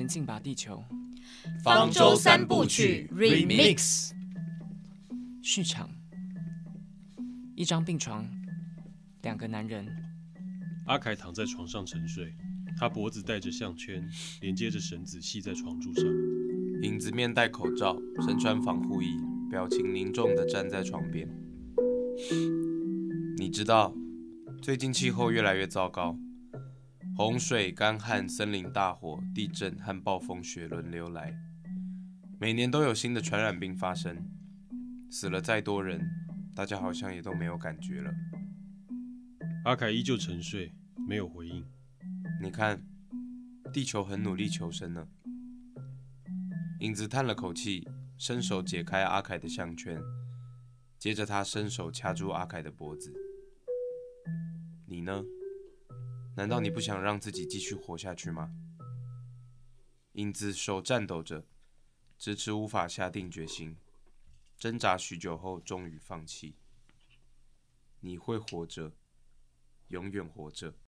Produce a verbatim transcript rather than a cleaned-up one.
前进吧，地球。方舟三部曲 Remix。续场。一张病床，两个男人。阿凯躺在床上沉睡，他脖子戴着项圈，连接着绳子系在床柱上。影子面戴口罩，身穿防护衣，表情凝重地站在床边。你知道，最近气候越来越糟糕。洪水、干旱、森林大火、地震和暴风雪轮流来，每年都有新的传染病发生。死了再多人，大家好像也都没有感觉了。阿凯依旧沉睡，没有回应。你看，地球很努力求生呢。影子叹了口气，伸手解开阿凯的项圈，接着他伸手掐住阿凯的脖子。你呢？难道你不想让自己继续活下去吗？影子手颤抖着，迟迟无法下定决心，挣扎许久后终于放弃。你会活着，永远活着。